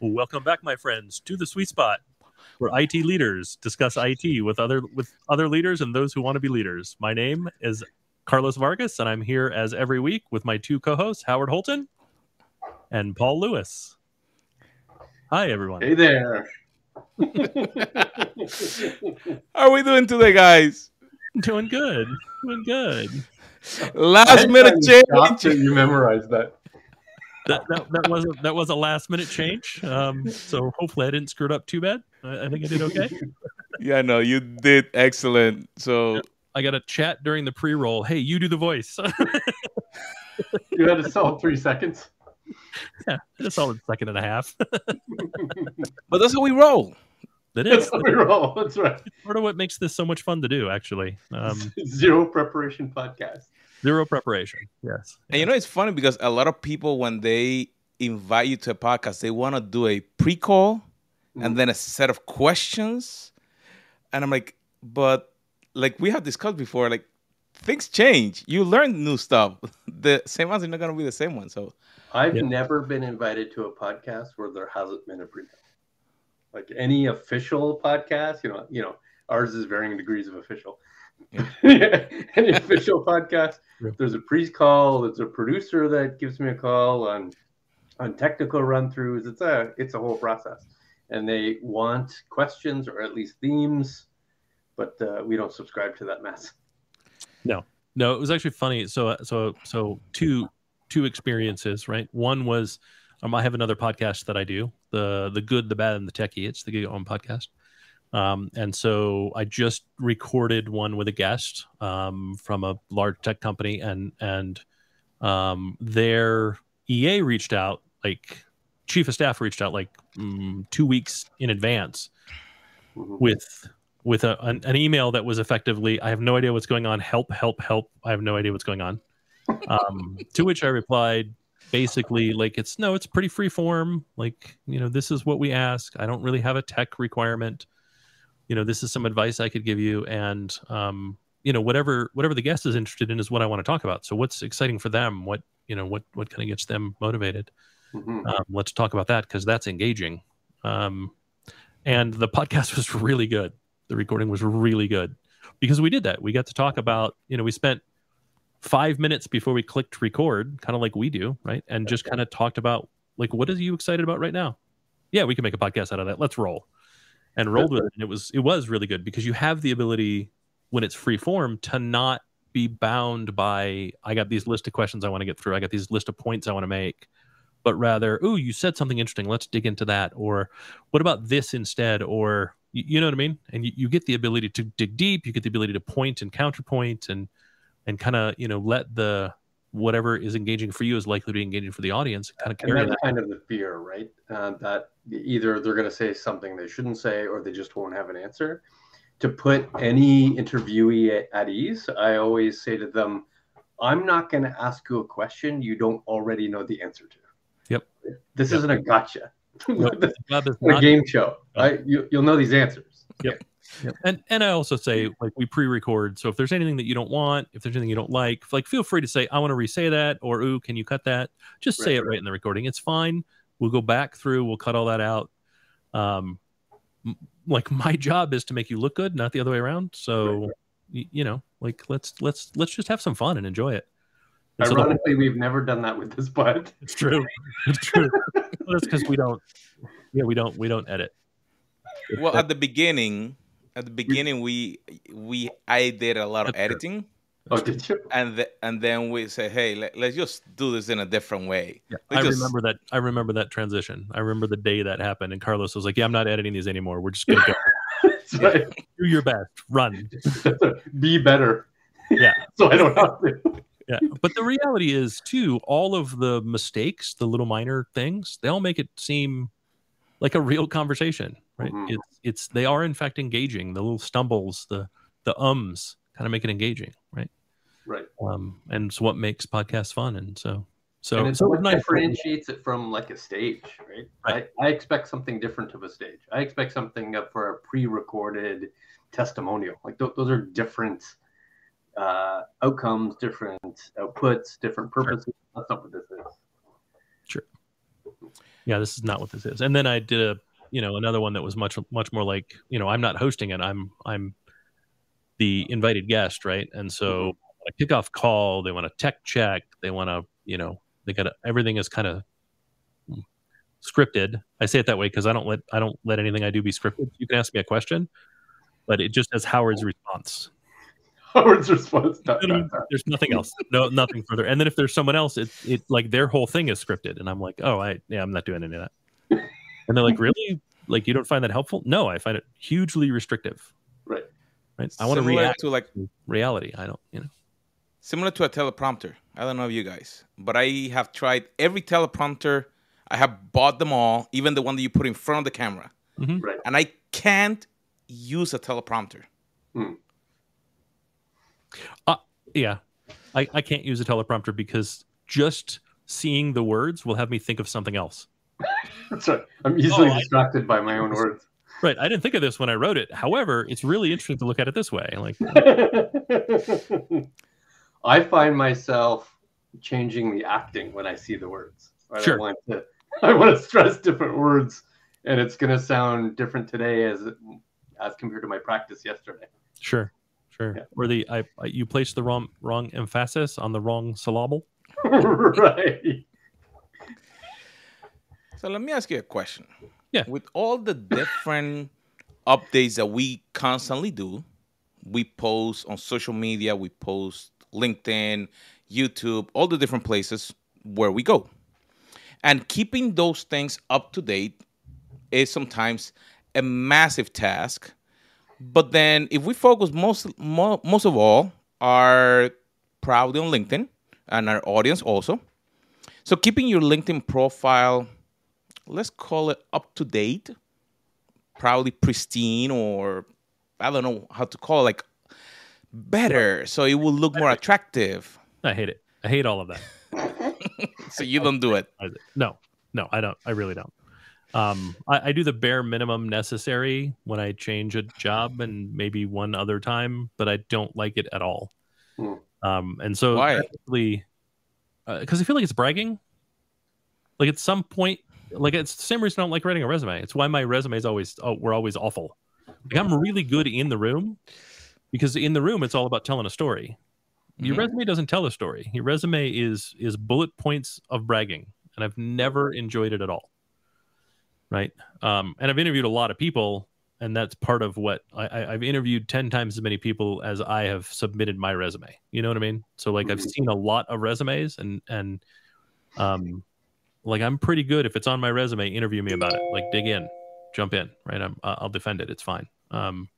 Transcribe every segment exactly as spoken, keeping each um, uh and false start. Welcome back, my friends, to The Sweet Spot, where I T leaders discuss I T with other with other leaders and those who want to be leaders. My name is Carlos Vargas, and I'm here as every week with my two co-hosts, Howard Holton and Paul Lewis. Hi, everyone. Hey there. How are we doing today, guys? Doing good. Doing good. Last minute change. You memorized that. That, that, that was a, that was a last minute change. Um, so hopefully I didn't screw it up too bad. I, I think I did okay. Yeah, no, you did excellent. So yeah, I got a chat during the pre-roll. Hey, you do the voice. You had a solid three seconds. Yeah, a solid second and a half. But that's how we roll. That is. That's how we roll. That's right. It's sort of what makes this so much fun to do, actually. Um, Zero preparation podcast. Zero preparation, yes. And you know, it's funny because a lot of people, when they invite you to a podcast, they want to do a pre-call mm-hmm. and then a set of questions. And I'm like, but like we have discussed before, like things change. You learn new stuff. The same ones are not going to be the same one. So I've yeah. never been invited to a podcast where there hasn't been a pre-call. Like any official podcast, you know, you know, ours is varying degrees of official. Yeah. Yeah. Any official podcast, there's a pre-call, there's a producer that gives me a call on on technical run-throughs. It's a it's a whole process, and they want questions or at least themes, but uh, we don't subscribe to that mess. No, no, it was actually funny. So so so two two experiences, right? One was um, I have another podcast that I do, the the good, the bad, and the techie. It's the GigaOM podcast. Um, and so I just recorded one with a guest um, from a large tech company, and and um, their E A reached out, like chief of staff reached out, like um, two weeks in advance, with with a, an, an email that was effectively, I have no idea what's going on. Help! Help! Help! I have no idea what's going on. Um, to which I replied, basically, like it's no, it's pretty free form. Like, you know, this is what we ask. I don't really have a tech requirement. You know, this is some advice I could give you, and um, you know, whatever whatever the guest is interested in is what I want to talk about. So, what's exciting for them? What you know, what what kind of gets them motivated? Mm-hmm. Um, let's talk about that because that's engaging. Um, and the podcast was really good. The recording was really good because we did that. We got to talk about, you know, we spent five minutes before we clicked record, kind of like we do, right? And just kind of talked about like, what are you excited about right now? Yeah, we can make a podcast out of that. Let's roll. And rolled with it, and it was it was really good because you have the ability when it's free form to not be bound by I got these list of questions I want to get through, I got these list of points I want to make, but rather, oh, you said something interesting, let's dig into that, or what about this instead, or you, you know what I mean? And you, you get the ability to dig deep, you get the ability to point and counterpoint, and and kind of, you know, let the whatever is engaging for you is likely to be engaging for the audience. Kind of carry and that's kind of the fear, right? Uh, that either they're going to say something they shouldn't say, or they just won't have an answer. To put any interviewee at ease, I always say to them, I'm not going to ask you a question you don't already know the answer to. Yep. This yep. isn't a gotcha. No, this is not a game show. I, you, you'll know these answers. Yep. Okay. Yep. And and I also say, like, we pre-record. So if there's anything that you don't want, if there's anything you don't like, like, feel free to say, I want to re-say that, or, ooh, can you cut that? Just right, say it right, right in the recording. It's fine. We'll go back through. We'll cut all that out. Um, m- like, my job is to make you look good, not the other way around. So, right, right. Y- you know, like, let's let's let's just have some fun and enjoy it. And Ironically, so the- we've never done that with this pod. It's true. It's true. Well, that's because we don't. Yeah, we don't. We don't edit. Well, at the beginning. At the beginning, we we I did a lot of editing, oh, did you? and the, and then we said, "Hey, let, let's just do this in a different way." Yeah, I just... remember that. I remember that transition. I remember the day that happened, and Carlos was like, "Yeah, I'm not editing these anymore. We're just gonna go. Yeah. Right. Do your best, run, be better." Yeah, so I don't have to. Yeah, but the reality is, too, all of the mistakes, the little minor things, they all make it seem like a real conversation. Right, mm-hmm. it's it's they are in fact engaging. The little stumbles, the the ums, kind of make it engaging, right? Right. Um, and it's what makes podcasts fun, and so so and it's so what nice differentiates it from like a stage, right? right? I I expect something different of a stage. I expect something for a pre-recorded testimonial. Like th- those are different uh, outcomes, different outputs, different purposes. Sure. That's not what this is. Sure. Yeah, this is not what this is. And then I did a, you know, another one that was much, much more like, you know, I'm not hosting it. I'm, I'm the invited guest, right? And so a kickoff call, they want a tech check. They want to, you know, they got everything is kind of scripted. I say it that way because I don't let, I don't let anything I do be scripted. You can ask me a question, but it just has Howard's response. Howard's response. Not, not, not. There's nothing else. No, nothing further. And then if there's someone else, it's it, like their whole thing is scripted. And I'm like, oh, I yeah, I'm not doing any of that. And they're like, really? Like, you don't find that helpful? No, I find it hugely restrictive. Right. Right. I want to react to like reality. I don't, you know. Similar to a teleprompter. I don't know you guys, but I have tried every teleprompter. I have bought them all, even the one that you put in front of the camera. Mm-hmm. Right. And I can't use a teleprompter. Hmm. Uh, yeah, I, I can't use a teleprompter because just seeing the words will have me think of something else. That's right. I'm easily oh, distracted I, by my own words. Right. I didn't think of this when I wrote it. However, it's really interesting to look at it this way. Like, I find myself changing the acting when I see the words. Right? Sure. I want to, I want to stress different words, and it's going to sound different today as as compared to my practice yesterday. Sure. Sure. Yeah. Or the I, I you place the wrong wrong emphasis on the wrong syllable. Right. So let me ask you a question. Yeah. With all the different updates that we constantly do, we post on social media, we post LinkedIn, YouTube, all the different places where we go. And keeping those things up to date is sometimes a massive task. But then if we focus most, mo most of all, are proudly on LinkedIn and our audience also. So keeping your LinkedIn profile, let's call it up to date, probably pristine, or I don't know how to call it, like better. So it will look more attractive. I hate it. I hate all of that. So you don't do it. No, no, I don't. I really don't. Um, I, I do the bare minimum necessary when I change a job and maybe one other time, but I don't like it at all. Hmm. Um, and so, actually, because uh, I feel like it's bragging. Like at some point, like it's the same reason I don't like writing a resume. It's why my resumes always oh, we're always awful. Like I'm really good in the room because in the room it's all about telling a story. Your mm-hmm. resume doesn't tell a story. Your resume is is bullet points of bragging, and I've never enjoyed it at all. Right. Um, and I've interviewed a lot of people, and that's part of what I, I, I've interviewed ten times as many people as I have submitted my resume. You know what I mean? So like I've seen a lot of resumes, and, and um, like I'm pretty good. If it's on my resume, interview me about it, like dig in, jump in. Right. I'm, I'll defend it. It's fine. Um,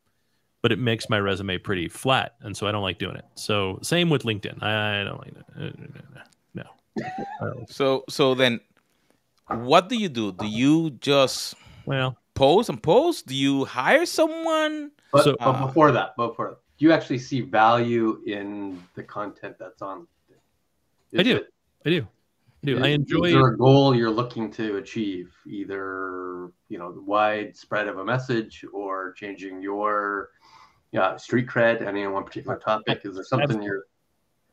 but it makes my resume pretty flat. And so I don't like doing it. So same with LinkedIn. I don't like that. No. Like so, so then. What do you do? Do you just well post and post? Do you hire someone? But, so, uh, but before that, before that, do you actually see value in the content that's on? Is I do. It, I do. I do. Is, I enjoy. Is there a goal you're looking to achieve? Either you know the widespread of a message, or changing your yeah street cred. Any one particular topic? Is there something absolutely. You're?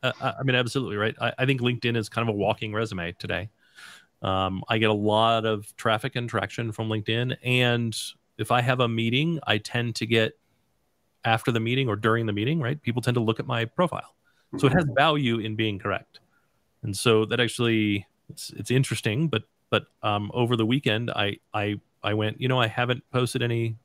Uh, I mean, absolutely right. I, I think LinkedIn is kind of a walking resume today. Um, I get a lot of traffic and traction from LinkedIn. And if I have a meeting, I tend to get after the meeting or during the meeting, right? People tend to look at my profile. So it has value in being correct. And so that actually, it's, it's interesting, but, but, um, over the weekend, I, I, I went, you know, I haven't posted any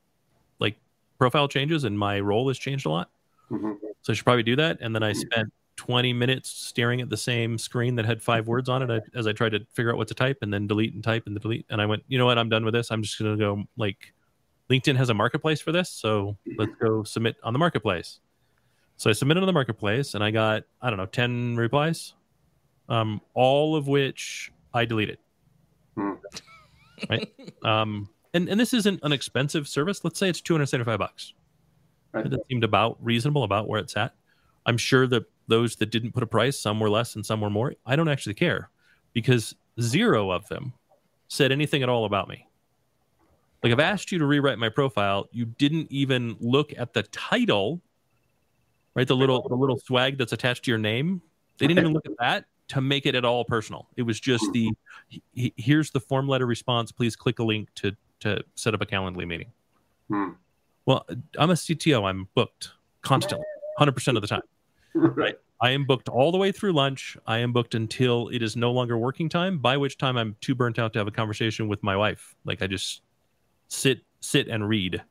like profile changes and my role has changed a lot. Mm-hmm. So I should probably do that. And then I spent twenty minutes staring at the same screen that had five words on it I, as I tried to figure out what to type and then delete and type and then delete. And I went, you know what? I'm done with this. I'm just going to go like LinkedIn has a marketplace for this. So let's go submit on the marketplace. So I submitted on the marketplace and I got, I don't know, ten replies, um, all of which I deleted. Hmm. Right. Um, and, and this isn't an expensive service. Let's say it's two hundred seventy-five bucks. Right. That seemed about reasonable about where it's at. I'm sure that those that didn't put a price, some were less and some were more. I don't actually care because zero of them said anything at all about me. Like I've asked you to rewrite my profile. You didn't even look at the title, right? The little, the little swag that's attached to your name. They didn't even look at that. to make it at all personal. It was just the, here's the form letter response. Please click a link to to set up a Calendly meeting. Hmm. Well, I'm a C T O. I'm booked constantly, one hundred percent of the time. Right. I am booked all the way through lunch. I am booked until it is no longer working time, by which time I'm too burnt out to have a conversation with my wife. Like I just sit, sit and read.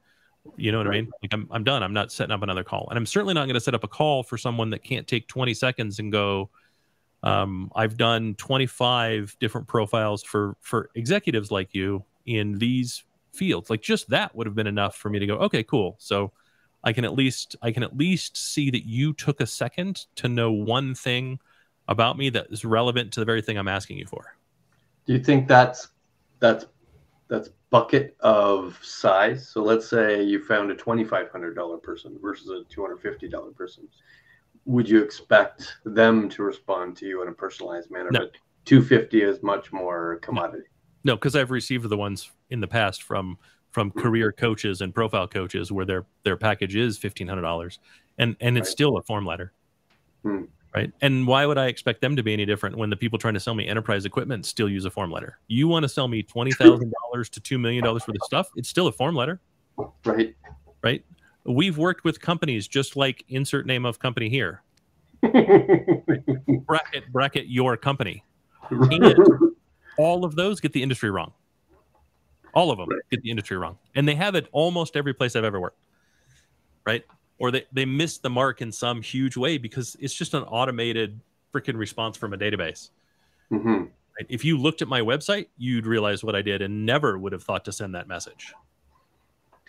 You know what right. I mean? Like I'm, I'm done. I'm not setting up another call. And I'm certainly not going to set up a call for someone that can't take twenty seconds and go, um, I've done twenty-five different profiles for, for executives like you in these fields. Like just that would have been enough for me to go, okay, cool. So I can at least, I can at least see that you took a second to know one thing about me that is relevant to the very thing I'm asking you for. Do you think that's, that's, that's bucket of size? So let's say you found a twenty-five hundred dollar person versus a two hundred fifty dollar person. Would you expect them to respond to you in a personalized manner? No. But two hundred fifty is much more commodity. No, because no, I've received the ones in the past from from career coaches and profile coaches where their their package is fifteen hundred dollars, and and it's right. still a form letter. Hmm. Right. And why would I expect them to be any different when the people trying to sell me enterprise equipment still use a form letter? You want to sell me twenty thousand dollars to two million dollars worth of stuff? It's still a form letter. Right. Right. We've worked with companies just like insert name of company here. bracket, bracket, your company. And all of those get the industry wrong. All of them right. get the industry wrong. And they have it almost every place I've ever worked. Right. Or they, they missed the mark in some huge way because it's just an automated freaking response from a database. Mm-hmm. Right? If you looked at my website, you'd realize what I did and never would have thought to send that message.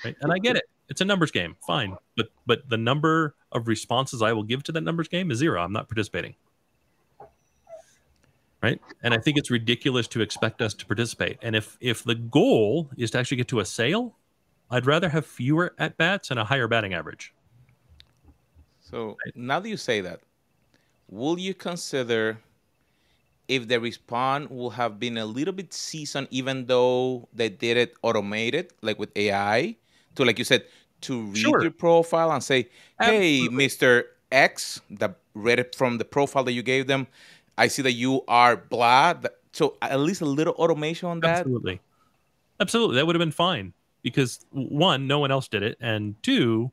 Right? And I get it. It's a numbers game. Fine. But but the number of responses I will give to that numbers game is zero. I'm not participating. Right? And I think it's ridiculous to expect us to participate. And if if the goal is to actually get to a sale, I'd rather have fewer at-bats and a higher batting average. So now that you say that, will you consider if the response will have been a little bit seasoned, even though they did it automated, like with A I, to, like you said, to read sure. your profile and say, hey, absolutely. Mister X, that read it from the profile that you gave them, I see that you are blah. So at least a little automation on that? Absolutely. Absolutely. That would have been fine because, one, no one else did it, and two...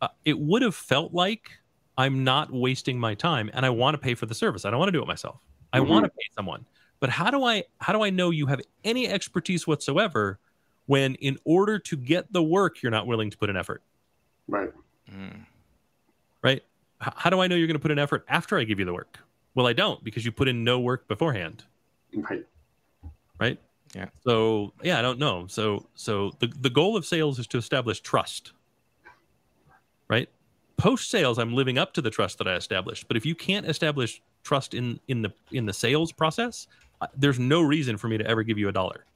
Uh, it would have felt like I'm not wasting my time and I want to pay for the service. I don't want to do it myself. I mm-hmm. want to pay someone. But how do I how do I know you have any expertise whatsoever when in order to get the work, you're not willing to put an effort? Right. Mm. Right. H- how do I know you're going to put an effort after I give you the work? Well, I don't, because you put in no work beforehand. Right. Right. Yeah. So, yeah, I don't know. So so the, the goal of sales is to establish trust. Right? Post-sales, I'm living up to the trust that I established. But if you can't establish trust in, in the in the sales process, uh, there's no reason for me to ever give you a dollar.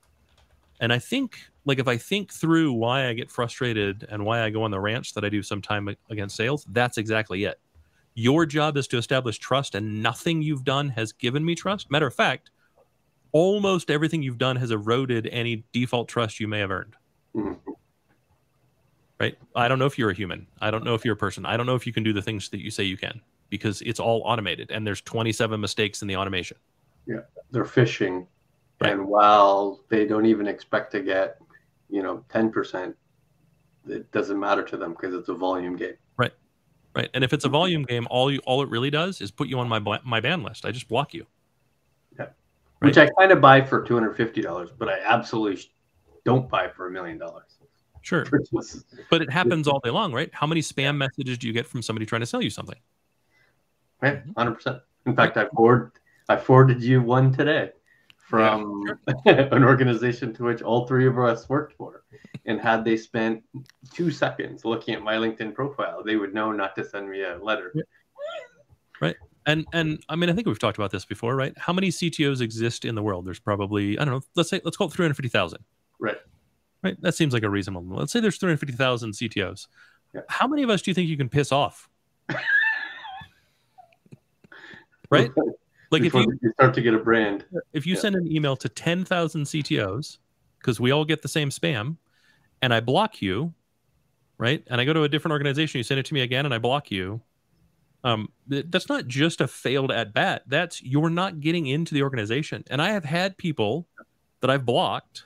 And I think, like, if I think through why I get frustrated and why I go on the ranch that I do sometime against sales, that's exactly it. Your job is to establish trust, and nothing you've done has given me trust. Matter of fact, almost everything you've done has eroded any default trust you may have earned. Mm-hmm. Right. I don't know if you're a human. I don't know if you're a person. I don't know if you can do the things that you say you can, because it's all automated and there's twenty-seven mistakes in the automation. Yeah. They're phishing. Right. And while they don't even expect to get, you know, ten percent, it doesn't matter to them because it's a volume game. Right. Right. And if it's a volume game, all you, all it really does is put you on my, my ban list. I just block you. Yeah. Right? Which I kind of buy for two hundred fifty dollars, but I absolutely don't buy for a million dollars. Sure. But it happens all day long, right? How many spam messages do you get from somebody trying to sell you something? Yeah, one hundred percent. In fact, I, forward, I forwarded you one today from yeah, sure. an organization to which all three of us worked for. And had they spent two seconds looking at my LinkedIn profile, they would know not to send me a letter. Yeah. Right. And, and I mean, I think we've talked about this before, right? How many C T Os exist in the world? There's probably, I don't know, let's say, let's call it three hundred fifty thousand. Right. Right? That seems like a reasonable number. Let's say there's three hundred fifty thousand C T Os. Yeah. How many of us do you think you can piss off? Right? Like Before if you, you start to get a brand. If you yeah. send an email to ten thousand C T Os, because we all get the same spam, and I block you, right? And I go to a different organization, you send it to me again, and I block you. Um, that's not just a failed at bat. That's you're not getting into the organization. And I have had people that I've blocked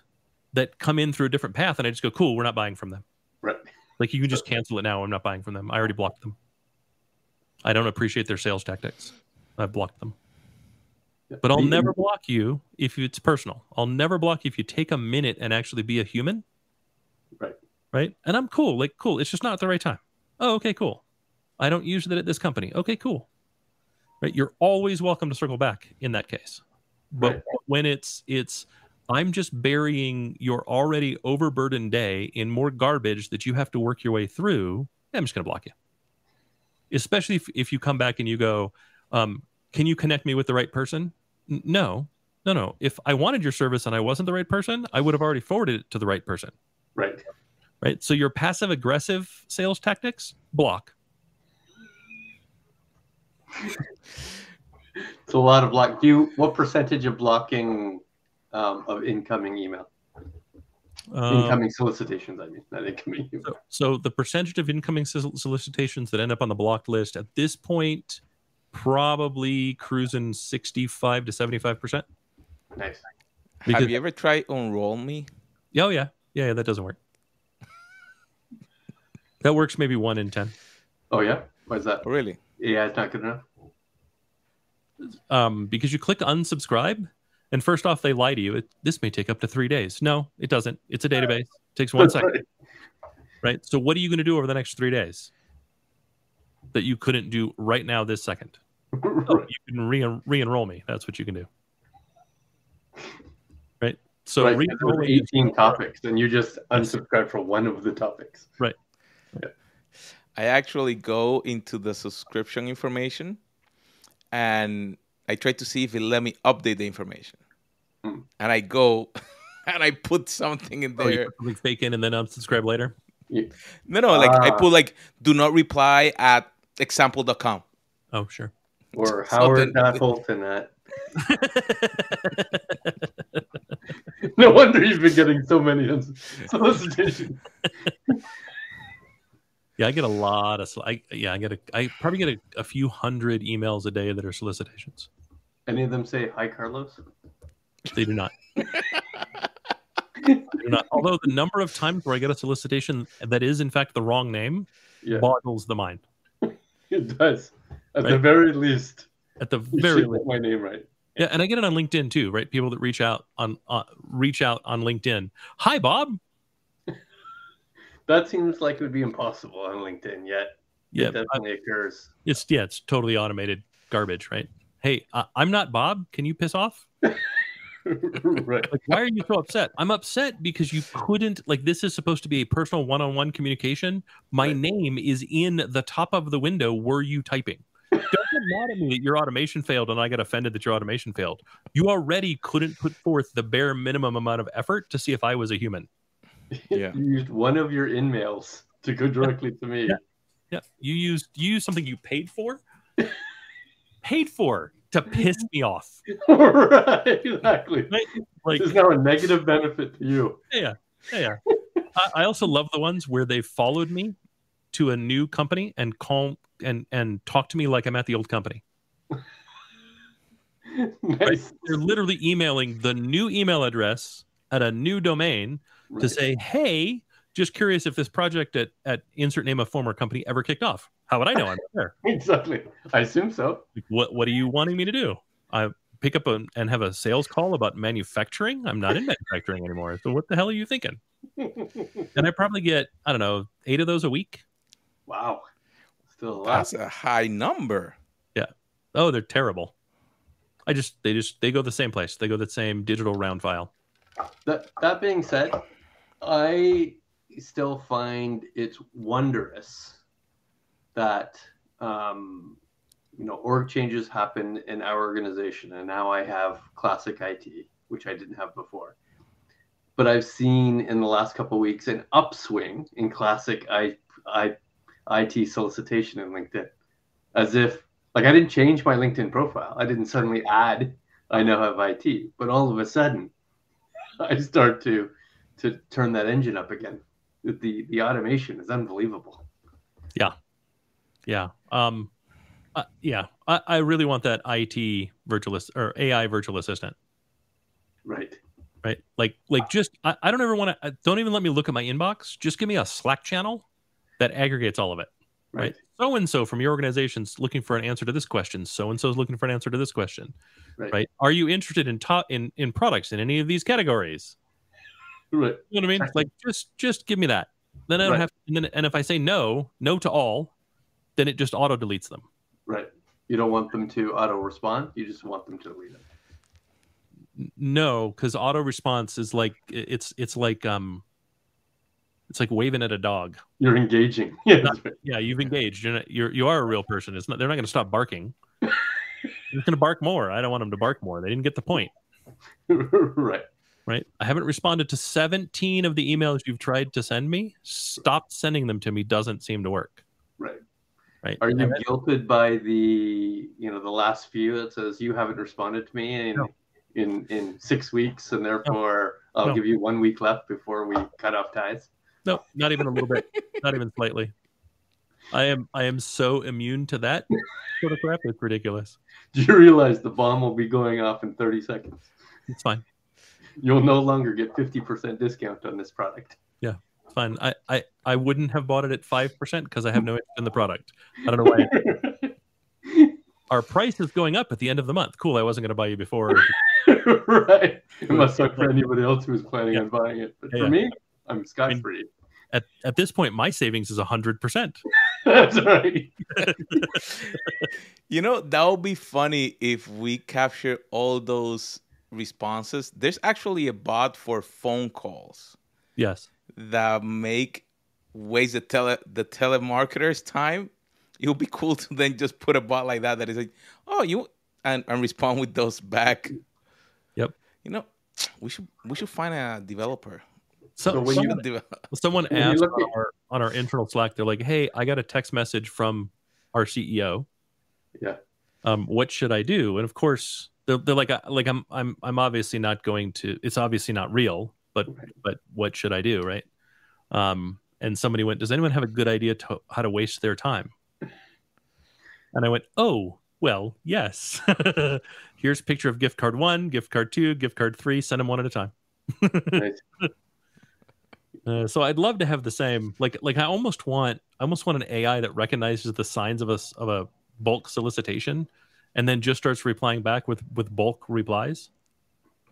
that come in through a different path, and I just go, cool, we're not buying from them. Right. Like, you can just cancel it now. I'm not buying from them. I already blocked them. I don't appreciate their sales tactics. I've blocked them. But I'll never block you if it's personal. I'll never block you if you take a minute and actually be a human. Right. Right. And I'm cool. Like, cool. It's just not the right time. Oh, okay, cool. I don't use that at this company. Okay, cool. Right. You're always welcome to circle back in that case. But right. when it's, it's, I'm just burying your already overburdened day in more garbage that you have to work your way through, I'm just going to block you. Especially if, if you come back and you go, um, can you connect me with the right person? N no, no, no. If I wanted your service and I wasn't the right person, I would have already forwarded it to the right person. Right. Right. So your passive aggressive sales tactics, block. It's a lot of block. Do you, what percentage of blocking um, of incoming email? Um, incoming solicitations, I mean, not incoming email. So, so the percentage of incoming solicitations that end up on the blocked list at this point, probably cruising sixty-five to seventy-five percent. Nice. Because, have you ever tried Unroll dot me? Oh, yeah. Yeah, yeah, that doesn't work. That works maybe one in ten. Oh, yeah? Why is that? Oh, really? Yeah, it's not good enough. Um, because you click unsubscribe, and first off, they lie to you. It, this may take up to three days. No, it doesn't. It's a database. It takes one second. Right? So what are you going to do over the next three days that you couldn't do right now this second? Oh, you can re- re-enroll me. That's what you can do. Right? So right, re-enroll eighteen topics, and you just unsubscribe for one of the topics. Right. Yeah. I actually go into the subscription information, and I try to see if it let me update the information. Mm. And I go, and I put something in there. Oh, you put something fake in and then unsubscribe later? Yeah. No, no, like uh, I put like, do not reply at example dot com. Oh, sure. Or Howard Holton at. No wonder you've been getting so many solicitations. Yeah, I get a lot of. I, yeah, I get a. I probably get a, a few hundred emails a day that are solicitations. Any of them say hi, Carlos? They do not. They do not. Although the number of times where I get a solicitation that is in fact the wrong name, yeah, boggles the mind. It does. At right? the very least. At the very least, my name right. Yeah, and I get it on LinkedIn too, right? People that reach out on uh, reach out on LinkedIn. Hi, Bob. That seems like it would be impossible on LinkedIn, yet yeah, it definitely I, occurs. It's, yeah, it's totally automated garbage, right? Hey, uh, I'm not Bob. Can you piss off? Right. Like, why are you so upset? I'm upset because you couldn't, like, this is supposed to be a personal one-on-one communication. My right. name is in the top of the window. Were you typing? Don't get mad at me that your automation failed and I got offended that your automation failed. You already couldn't put forth the bare minimum amount of effort to see if I was a human. Yeah. You used one of your in-mails to go directly yeah. to me. Yeah. yeah. You used you used something you paid for? Paid for to piss me off. Right, exactly. Right? Like, there's now a negative benefit to you. Yeah. Yeah. yeah. I, I also love the ones where they followed me to a new company and call and, and talk to me like I'm at the old company. Nice. Right? They're literally emailing the new email address at a new domain. Right. To say, hey, just curious if this project at, at insert name of former company ever kicked off. How would I know? I'm there. Exactly. I assume so. Like, what What are you wanting me to do? I pick up a, and have a sales call about manufacturing? I'm not in manufacturing anymore. So what the hell are you thinking? And I probably get, I don't know, eight of those a week. Wow. Still a lot. That's a high number. Yeah. Oh, they're terrible. I just, they just, they go the same place. They go the same digital round file. That, that being said, I still find it's wondrous that, um, you know, org changes happen in our organization, and now I have classic I T, which I didn't have before. But I've seen in the last couple of weeks an upswing in classic I, I, IT solicitation in LinkedIn. As if, like, I didn't change my LinkedIn profile. I didn't suddenly add, I now have I T. But all of a sudden, I start to... to turn that engine up again. The the automation is unbelievable. Yeah. Yeah. Um, Uh, yeah, I, I really want that I T virtual or A I virtual assistant. Right. Right. Like, like just, I, I don't ever want to, don't even let me look at my inbox. Just give me a Slack channel that aggregates all of it. Right. Right. So-and-so from your organization's looking for an answer to this question. So-and-so is looking for an answer to this question. Right. Right? Are you interested in, top, in in products in any of these categories? Right. You know what I mean? Like, just, just give me that. Then I don't right. have, and, then, and if I say no, no to all, then it just auto deletes them. Right. You don't want them to auto respond. You just want them to delete them. No, because auto response is like it's it's like um it's like waving at a dog. You're engaging. Yeah, not, yeah, you've engaged. You're not, you're you are a real person. It's not they're not going to stop barking. They're going to bark more. I don't want them to bark more. They didn't get the point. Right. Right. I haven't responded to seventeen of the emails you've tried to send me. Stop sending them to me. Doesn't seem to work. Right. Right. Are you guilted by the you know the last few that says you haven't responded to me and no. in in six weeks and therefore no. I'll no. give you one week left before we cut off ties? No, not even a little bit, not even slightly. I am I am so immune to that sort of crap. It's ridiculous. Do you realize the bomb will be going off in thirty seconds? It's fine. You'll no longer get fifty percent discount on this product. Yeah, fine. I, I, I wouldn't have bought it at five percent because I have no interest in the product. I don't know why. Our price is going up at the end of the month. Cool, I wasn't going to buy you before. Right. It must suck for anybody else who was planning yeah. on buying it. But yeah, for yeah. me, I'm scot-free. I mean, at, at this point, my savings is one hundred percent. That's right. You know, that would be funny if we capture all those responses. There's actually a bot for phone calls. Yes. That make waste the, tele, the telemarketer's time. It would be cool to then just put a bot like that that is like, oh, you and, and respond with those back. Yep. You know, we should we should find a developer. So, so when someone, you develop. someone asked on our, on our internal Slack, they're like, hey, I got a text message from our C E O. Yeah. Um, what should I do? And of course, they're, they're like, like I'm I'm I'm obviously not going to. It's obviously not real, but right. but what should I do, right? Um, and somebody went, does anyone have a good idea to how to waste their time? And I went, oh, well, yes. Here's a picture of gift card one, gift card two, gift card three. Send them one at a time. Nice. Uh, so I'd love to have the same. Like, like I almost want, I almost want an A I that recognizes the signs of a of a bulk solicitation, and then just starts replying back with with bulk replies.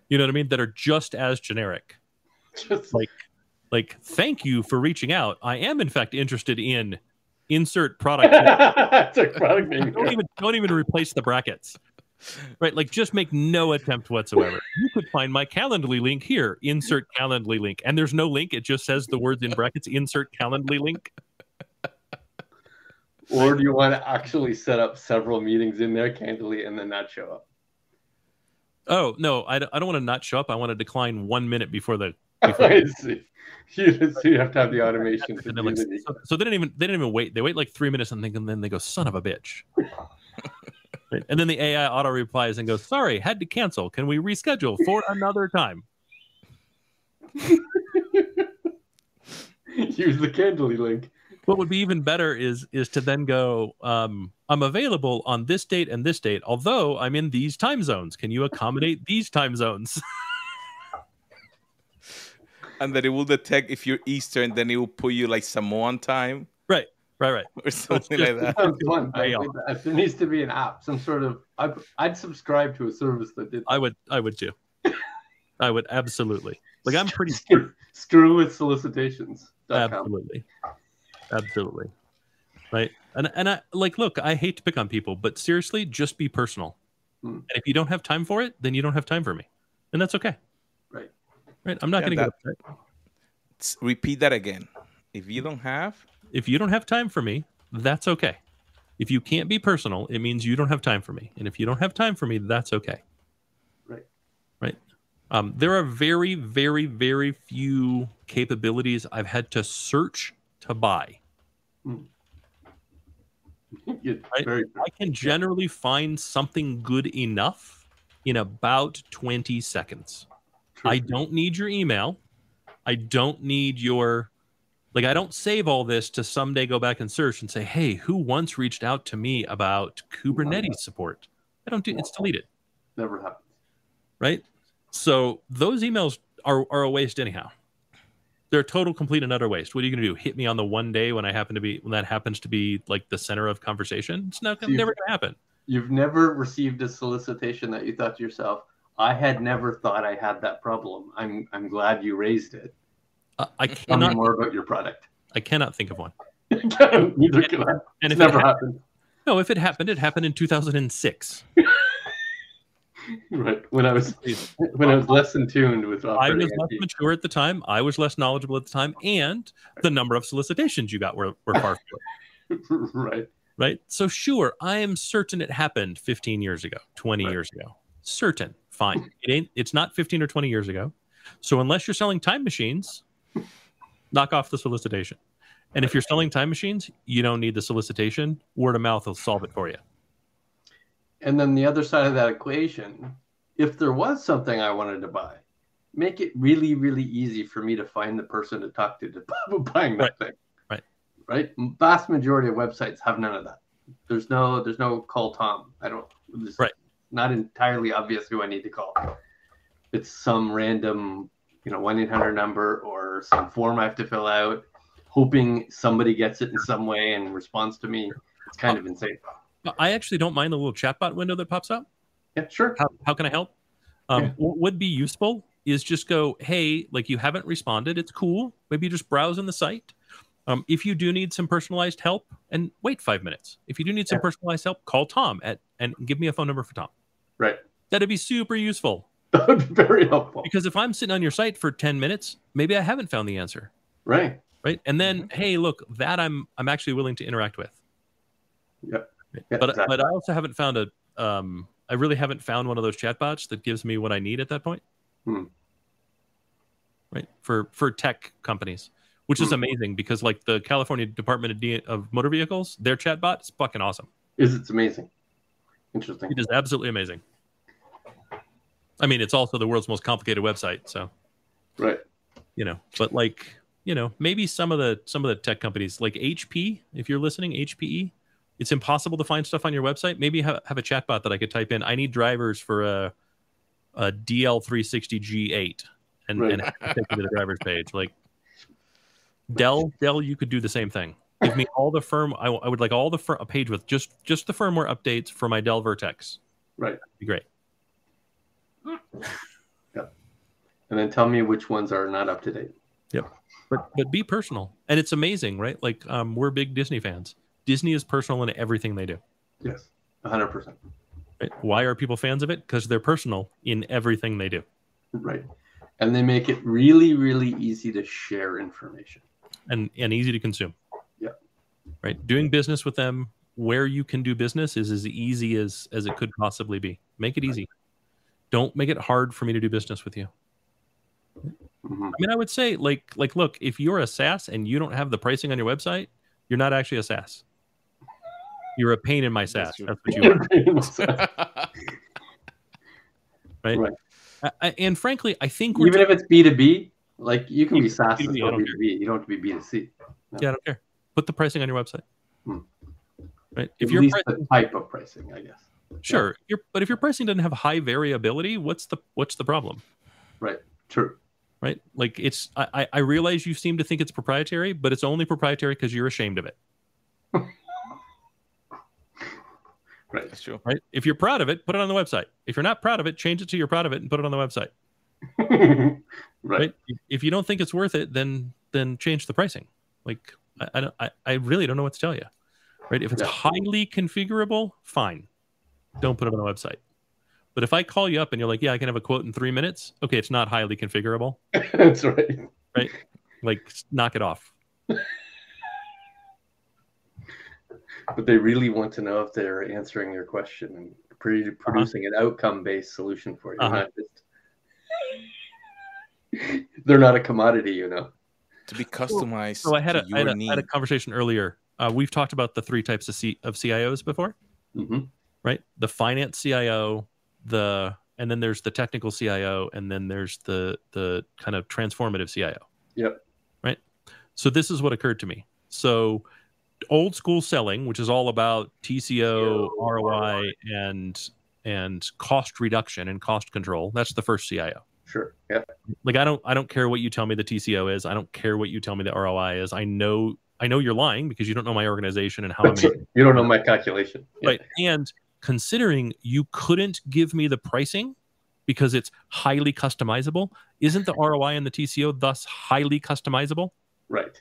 You know what I mean? That are just as generic. Just like, like, thank you for reaching out. I am in fact interested in. Insert product. Name. Product name. Don't even don't even replace the brackets, right? Like just make no attempt whatsoever. You could find my Calendly link here. Insert Calendly link, and there's no link. It just says the words in brackets. Insert Calendly link. Or do you want to actually set up several meetings in there candidly and then not show up? Oh no, I, I don't want to not show up. I want to decline one minute before the. I see. You, just, you have to have the automation. To do like, the so, so they didn't even they didn't even wait. They wait like three minutes and, think, and then they go, son of a bitch. Right? And then the A I auto replies and goes, sorry, had to cancel. Can we reschedule for another time? Use the Calendly link. What would be even better is is to then go, um, I'm available on this date and this date, although I'm in these time zones. Can you accommodate these time zones? And that it will detect if you're Eastern, then it will put you like Samoan time. Right, right, right. Or something like that. Fun. I like that. There needs to be an app, some sort of. I'd, I'd subscribe to a service that did. That. I would, I would too. I would absolutely. Like I'm pretty. Screw, screw with solicitations. Absolutely, absolutely. Right, and and I like look. I hate to pick on people, but seriously, just be personal. Hmm. And if you don't have time for it, then you don't have time for me, and that's okay. Right. Right. I'm not yeah, going to get upset. Repeat that again. If you don't have, if you don't have time for me, that's okay. If you can't be personal, it means you don't have time for me. And if you don't have time for me, that's okay. Right. Right. Um, there are very, very, very few capabilities I've had to search to buy. Mm. Right? Very I can generally find something good enough in about twenty seconds. I don't need your email. I don't need your Like, I don't save all this to someday go back and search and say, hey, who once reached out to me about Kubernetes support? I don't do, it's deleted. Never happened. Right? So those emails are, are a waste anyhow. They're a total, complete, and utter waste. What are you going to do? Hit me on the one day when I happen to be, when that happens to be like the center of conversation? It's not, so never going to happen. You've never received a solicitation that you thought to yourself, I had never thought I had that problem. I'm, I'm glad you raised it. Uh, I cannot Tell me more about your product. I cannot think of one. Neither can I. And if never it happened, happened. No, if it happened, it happened in two thousand six. Right, when I was when I was less in tuned with I was less I T. Mature at the time. I was less knowledgeable at the time, and the number of solicitations you got were, were far fewer. Right, right. So sure, I am certain it happened fifteen years ago, twenty right. years ago. Certain, fine. It ain't. It's not fifteen or twenty years ago. So unless you're selling time machines, knock off the solicitation. And if you're selling time machines, you don't need the solicitation. Word of mouth will solve it for you. And then the other side of that equation, if there was something I wanted to buy, make it really, really easy for me to find the person to talk to to buying that right. thing. Right. Right. Vast majority of websites have none of that. There's no, there's no call Tom. I don't, it's right. not entirely obvious who I need to call. It's some random, you know, one eight hundred number or some form I have to fill out, hoping somebody gets it in some way and responds to me. It's kind of insane. I actually don't mind the little chatbot window that pops up. Yeah, sure. How, how can I help? Um, yeah. What would be useful is just go, hey, like you haven't responded. It's cool. Maybe just browse on the site. Um, if you do need some personalized help, and wait five minutes. If you do need some yeah. personalized help, call Tom at and give me a phone number for Tom. Right. That'd be super useful. That would be very helpful. Because if I'm sitting on your site for ten minutes, maybe I haven't found the answer. Right. Right. And then, mm-hmm. hey, look, that I'm I'm actually willing to interact with. Yep. Yeah, but, exactly. but I also haven't found a, um, I really haven't found one of those chatbots that gives me what I need at that point. Hmm. Right. For, for tech companies, which hmm. is amazing because like the California Department of, D of Motor Vehicles, their chatbot is fucking awesome. Is it's amazing. Interesting. It is absolutely amazing. I mean, it's also the world's most complicated website, so right. You know, but like, you know, maybe some of the some of the tech companies like H P, if you're listening, H P E, it's impossible to find stuff on your website. Maybe have, have a chatbot that I could type in. I need drivers for a, a D L three sixty G eight, and right. and take me to the driver's page. Like Dell, Dell, you could do the same thing. Give me all the firm. I, I would like all the fir a page with just just the firmware updates for my Dell Vertex. Right, that'd be great. Yep. And then tell me which ones are not up to date. Yep. But but be personal. And it's amazing, right? Like um, we're big Disney fans. Disney is personal in everything they do. Yes, one hundred percent. Right? Why are people fans of it? Because they're personal in everything they do. Right. And they make it really, really easy to share information. And, and easy to consume. Yeah. Right. Doing business with them where you can do business is as easy as, as it could possibly be. Make it easy. Right. Don't make it hard for me to do business with you. Mm-hmm. I mean, I would say, like, like, look, if you're a SaaS and you don't have the pricing on your website, you're not actually a SaaS. You're a pain in my SaaS. That's, That's what you are. Right? Right. I, I, and frankly, I think we're even if it's B two B, like you can be SaaS and still B two B. You don't have to be B two C. No. Yeah, I don't care. Put the pricing on your website. Hmm. Right? If At you're least pricing, the type of pricing, I guess. Sure, yeah. You're, but if your pricing doesn't have high variability, what's the what's the problem? Right. True. Right. Like it's. I I realize you seem to think it's proprietary, but it's only proprietary because you're ashamed of it. Right. That's true. Right. If you're proud of it, put it on the website. If you're not proud of it, change it to you're proud of it and put it on the website. Right. Right. If you don't think it's worth it, then then change the pricing. Like I I, don't, I, I really don't know what to tell you. Right. If it's yeah. highly configurable, fine. Don't put it on the website. But if I call you up and you're like, yeah, I can have a quote in three minutes. Okay, it's not highly configurable. That's right. Right? Like, knock it off. But they really want to know if they're answering your question and pre producing uh-huh. an outcome-based solution for you. Uh-huh. Not just... They're not a commodity, you know. To be customized so, so I had a, to your I had a, need. I had a conversation earlier. Uh, we've talked about the three types of, C of C I Os before. Mm-hmm. Right, the finance C I O, the and then there's the technical C I O, and then there's the the kind of transformative C I O. Yep. Right. So this is what occurred to me. So old school selling, which is all about T C O, R O I, and and cost reduction and cost control. That's the first C I O. Sure. Yeah. Like I don't I don't care what you tell me the T C O is. I don't care what you tell me the R O I is. I know I know you're lying because you don't know my organization and how I'm making. You don't know my calculation. Right. Yeah. And considering you couldn't give me the pricing because it's highly customizable, isn't the R O I and the T C O thus highly customizable? Right.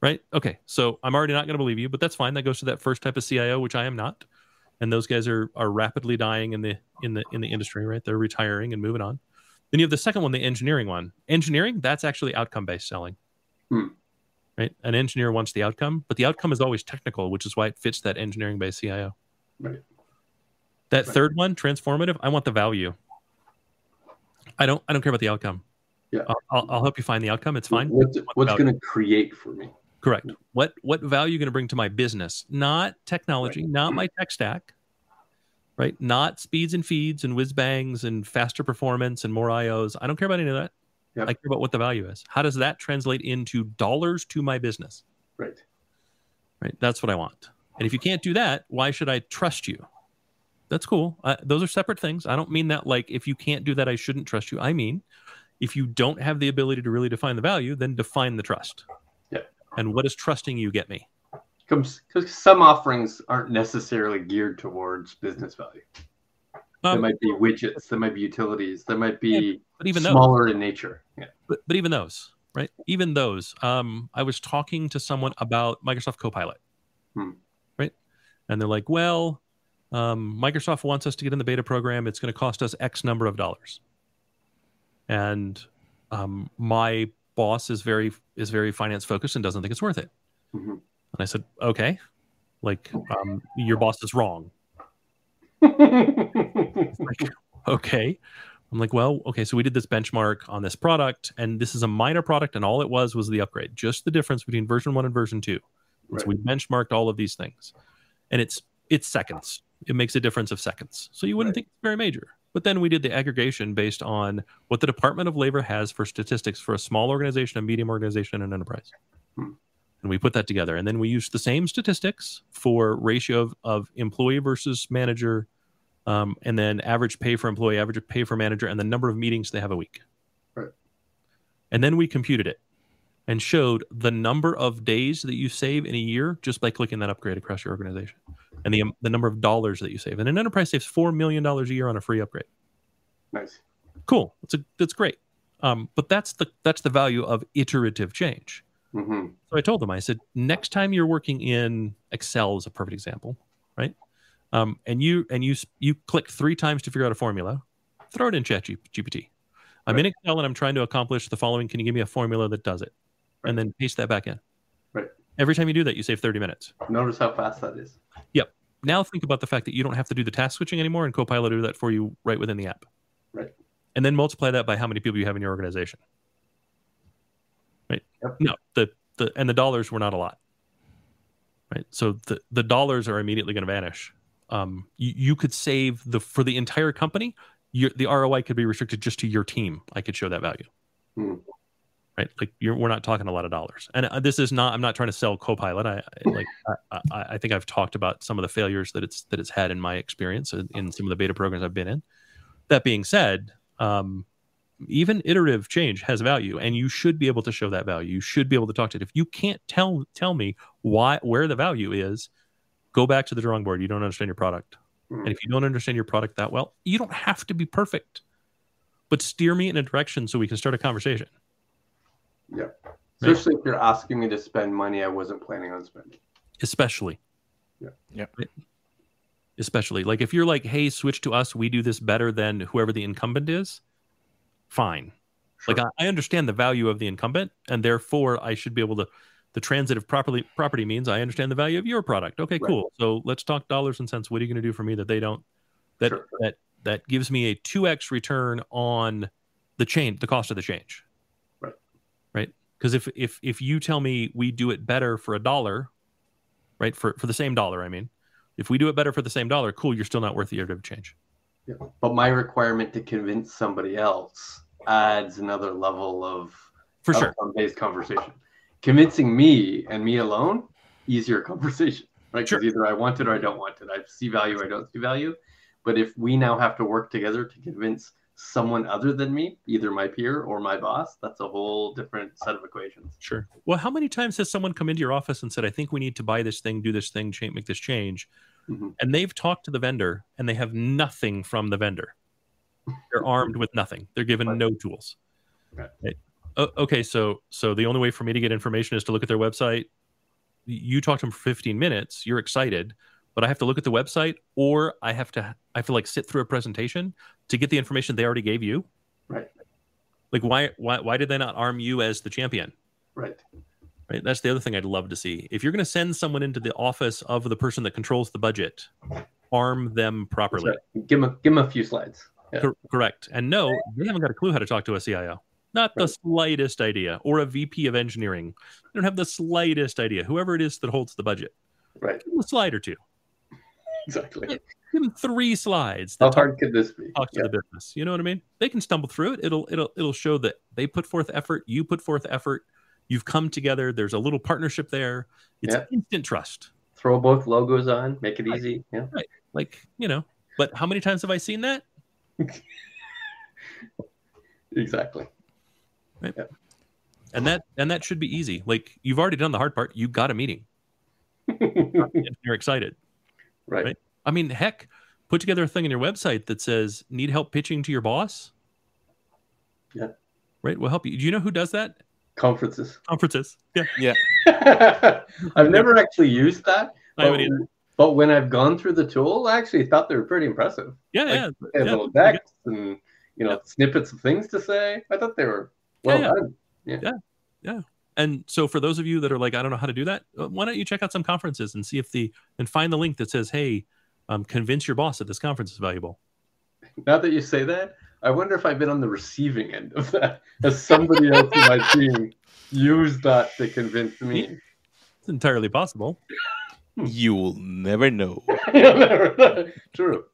Right? Okay. So I'm already not going to believe you, but that's fine. That goes to that first type of C I O, which I am not. And those guys are are rapidly dying in the in the in the industry, right? They're retiring and moving on. Then you have the second one, the engineering one. Engineering, that's actually outcome-based selling. Hmm. Right? An engineer wants the outcome, but the outcome is always technical, which is why it fits that engineering-based C I O. Right. That right. third one, transformative, I want the value. I don't I don't care about the outcome. Yeah. I'll, I'll help you find the outcome. It's fine. What's, what's going to create for me? Correct. What what value you're going to bring to my business? Not technology, right. Not my tech stack, right? Not speeds and feeds and whiz bangs and faster performance and more I Os. I don't care about any of that. Yep. I care about what the value is. How does that translate into dollars to my business? Right. Right. That's what I want. And if you can't do that, why should I trust you? That's cool. Uh, those are separate things. I don't mean that like if you can't do that, I shouldn't trust you. I mean, if you don't have the ability to really define the value, then define the trust. Yeah. And what does trusting you get me? Because some offerings aren't necessarily geared towards business value. Um, there might be widgets. There might be utilities. There might be yeah, but even smaller those. in nature. Yeah. But, but even those, right? Even those. Um, I was talking to someone about Microsoft Copilot, hmm. right? And they're like, well, um, Microsoft wants us to get in the beta program. It's going to cost us X number of dollars. And um, my boss is very is very finance focused and doesn't think it's worth it. Mm-hmm. And I said, okay, like um, your boss is wrong. Like, okay, I'm like, well, okay, so we did this benchmark on this product, and this is a minor product, and all it was was the upgrade, just the difference between version one and version two. Right. So we benchmarked all of these things, and it's it's seconds. It makes a difference of seconds, so you wouldn't right. think it's very major. But then we did the aggregation based on what the Department of Labor has for statistics for a small organization, a medium organization, and an enterprise. Hmm. And we put that together. And then we used the same statistics for ratio of, of employee versus manager, um, and then average pay for employee, average pay for manager, and the number of meetings they have a week. Right. And then we computed it and showed the number of days that you save in a year just by clicking that upgrade across your organization, and the, um, the number of dollars that you save. And an enterprise saves four million dollars a year on a free upgrade. Nice. Cool. That's, a, that's great. Um, but that's the, that's the value of iterative change. Mm-hmm. So I told them, I said, next time you're working in Excel is a perfect example, right? Um, and you and you you click three times to figure out a formula, throw it in ChatGPT. I'm right. in Excel and I'm trying to accomplish the following. Can you give me a formula that does it? Right. And then paste that back in. Right. Every time you do that, you save thirty minutes. Notice how fast that is. Yep. Now think about the fact that you don't have to do the task switching anymore, and Copilot will do that for you right within the app. Right. And then multiply that by how many people you have in your organization. Right. Yep. No, the the and the dollars were not a lot. Right. So the the dollars are immediately going to vanish. Um, you, you could save the for the entire company. Your, the R O I could be restricted just to your team. I could show that value. Hmm. Right, like you're, we're not talking a lot of dollars, and this is not. I'm not trying to sell Copilot. I, I like. I, I think I've talked about some of the failures that it's that it's had in my experience in some of the beta programs I've been in. That being said, um, even iterative change has value, and you should be able to show that value. You should be able to talk to it. If you can't tell tell me why where the value is, go back to the drawing board. You don't understand your product, and if you don't understand your product that well, you don't have to be perfect, but steer me in a direction so we can start a conversation. Yeah, especially right. if you're asking me to spend money I wasn't planning on spending. Especially. Yeah. Yeah. Especially. Like if you're like, hey, switch to us. We do this better than whoever the incumbent is. Fine. Sure. Like I, I understand the value of the incumbent, and therefore I should be able to, the transitive properly, property means I understand the value of your product. Okay, right. cool. So let's talk dollars and cents. What are you going to do for me that they don't, that, sure. that, that gives me a two X return on the change, the cost of the change. Right. Because if, if if you tell me we do it better for a dollar, right, for, for the same dollar, I mean, if we do it better for the same dollar, cool, you're still not worth the iterative change. Yeah. But my requirement to convince somebody else adds another level of for sure. outcome-based conversation. convincing me and me alone, easier conversation, right? Because sure. either I want it or I don't want it. I see value, I don't see value. But if we now have to work together to convince someone other than me, either my peer or my boss, that's a whole different set of equations. Sure. Well, how many times has someone come into your office and said, I think we need to buy this thing, do this thing, change, make this change. Mm-hmm. And they've talked to the vendor and they have nothing from the vendor. They're armed with nothing. They're given right. no tools. Okay. Right. Oh, okay. So, so the only way for me to get information is to look at their website. You talk to them for fifteen minutes. You're excited, but I have to look at the website, or I have to, I feel like sit through a presentation to get the information they already gave you. Right. Like why, why, why did they not arm you as the champion? Right. Right. That's the other thing I'd love to see. If you're going to send someone into the office of the person that controls the budget, arm them properly. Right. Give them, give them a few slides. Yeah. Co- correct. And no, they haven't got a clue how to talk to a C I O. Not right. the slightest idea, or a V P of engineering. They don't have the slightest idea. Whoever it is that holds the budget. Right. Give them a slide or two. Exactly. Give them three slides. How talk, hard could this be? Talk yeah. to the business. You know what I mean? They can stumble through it. It'll it'll it'll show that they put forth effort. You put forth effort. You've come together. There's a little partnership there. It's yeah. instant trust. Throw both logos on. Make it right. easy. Yeah. Right. Like, you know. But how many times have I seen that? Exactly. Right. Yeah. And that and that should be easy. Like, you've already done the hard part. You got a meeting. You're excited. Right. right. I mean, heck, put together a thing on your website that says, need help pitching to your boss? Yeah. Right. We'll help you. Do you know who does that? Conferences. Conferences. Yeah. Yeah. I've never actually used that. I haven't either. But when I've gone through the tool, I actually thought they were pretty impressive. Yeah, like, yeah. They had yeah, little decks and, you know, yeah. snippets of things to say. I thought they were well yeah, yeah. done. Yeah. yeah, yeah. And so for those of you that are like, I don't know how to do that, why don't you check out some conferences and see if the, and find the link that says, hey, um, convince your boss that this conference is valuable. Now that you say that, I wonder if I've been on the receiving end of that. Has somebody else in my team used that to convince me? It's entirely possible. You will never know. True.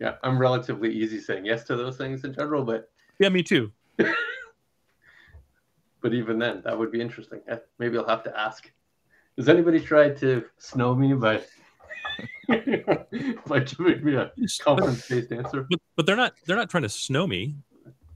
Yeah, I'm relatively easy saying yes to those things in general, but yeah, me too. But even then, that would be interesting. Maybe I'll have to ask. Has anybody tried to snow me by by giving me a conference-based answer? But, but they're not they're not trying to snow me,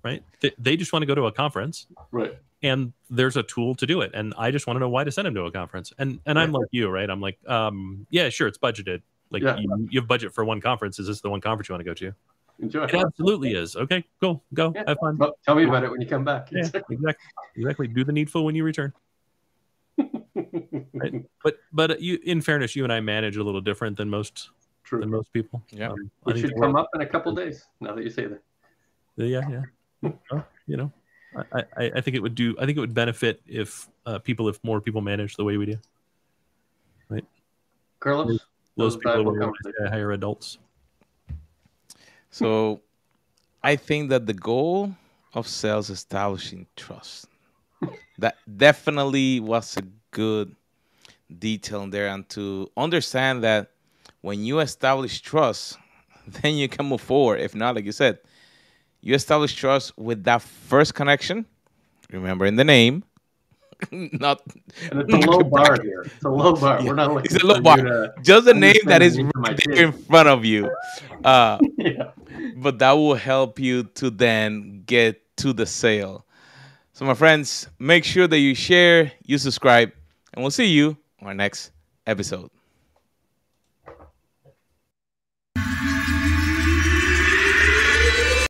right? They, they just want to go to a conference, right? And there's a tool to do it. And I just want to know why to send them to a conference. And and right. I'm like you, right? I'm like, um, yeah, sure, it's budgeted. Like yeah. you, you have budget for one conference. Is this the one conference you want to go to? Enjoy. It absolutely is. Okay, cool. Go. Yeah. Have fun. Well, tell me about it when you come back. Yeah, exactly. Exactly. Do the needful when you return. Right? But but you, in fairness, you and I manage a little different than most True. than most people. Yeah. Um, it should come up in a couple days, now that you say that. Yeah, yeah. Well, you know. I, I, I think it would do. I think it would benefit if uh, people, if more people manage the way we do, right? Carlos, those, those people are higher adults. So, I think that the goal of sales is establishing trust. That definitely was a good detail in there, and to understand that when you establish trust, then you can move forward. If not, like you said. You establish trust with that first connection. Remember in the name. Not. And it's a low bar here. It's a low bar. Yeah. We're not looking. It's a low bar. To, just a name that is right there in front of you. Uh, yeah. But that will help you to then get to the sale. So, my friends, make sure that you share, you subscribe, and we'll see you on our next episode.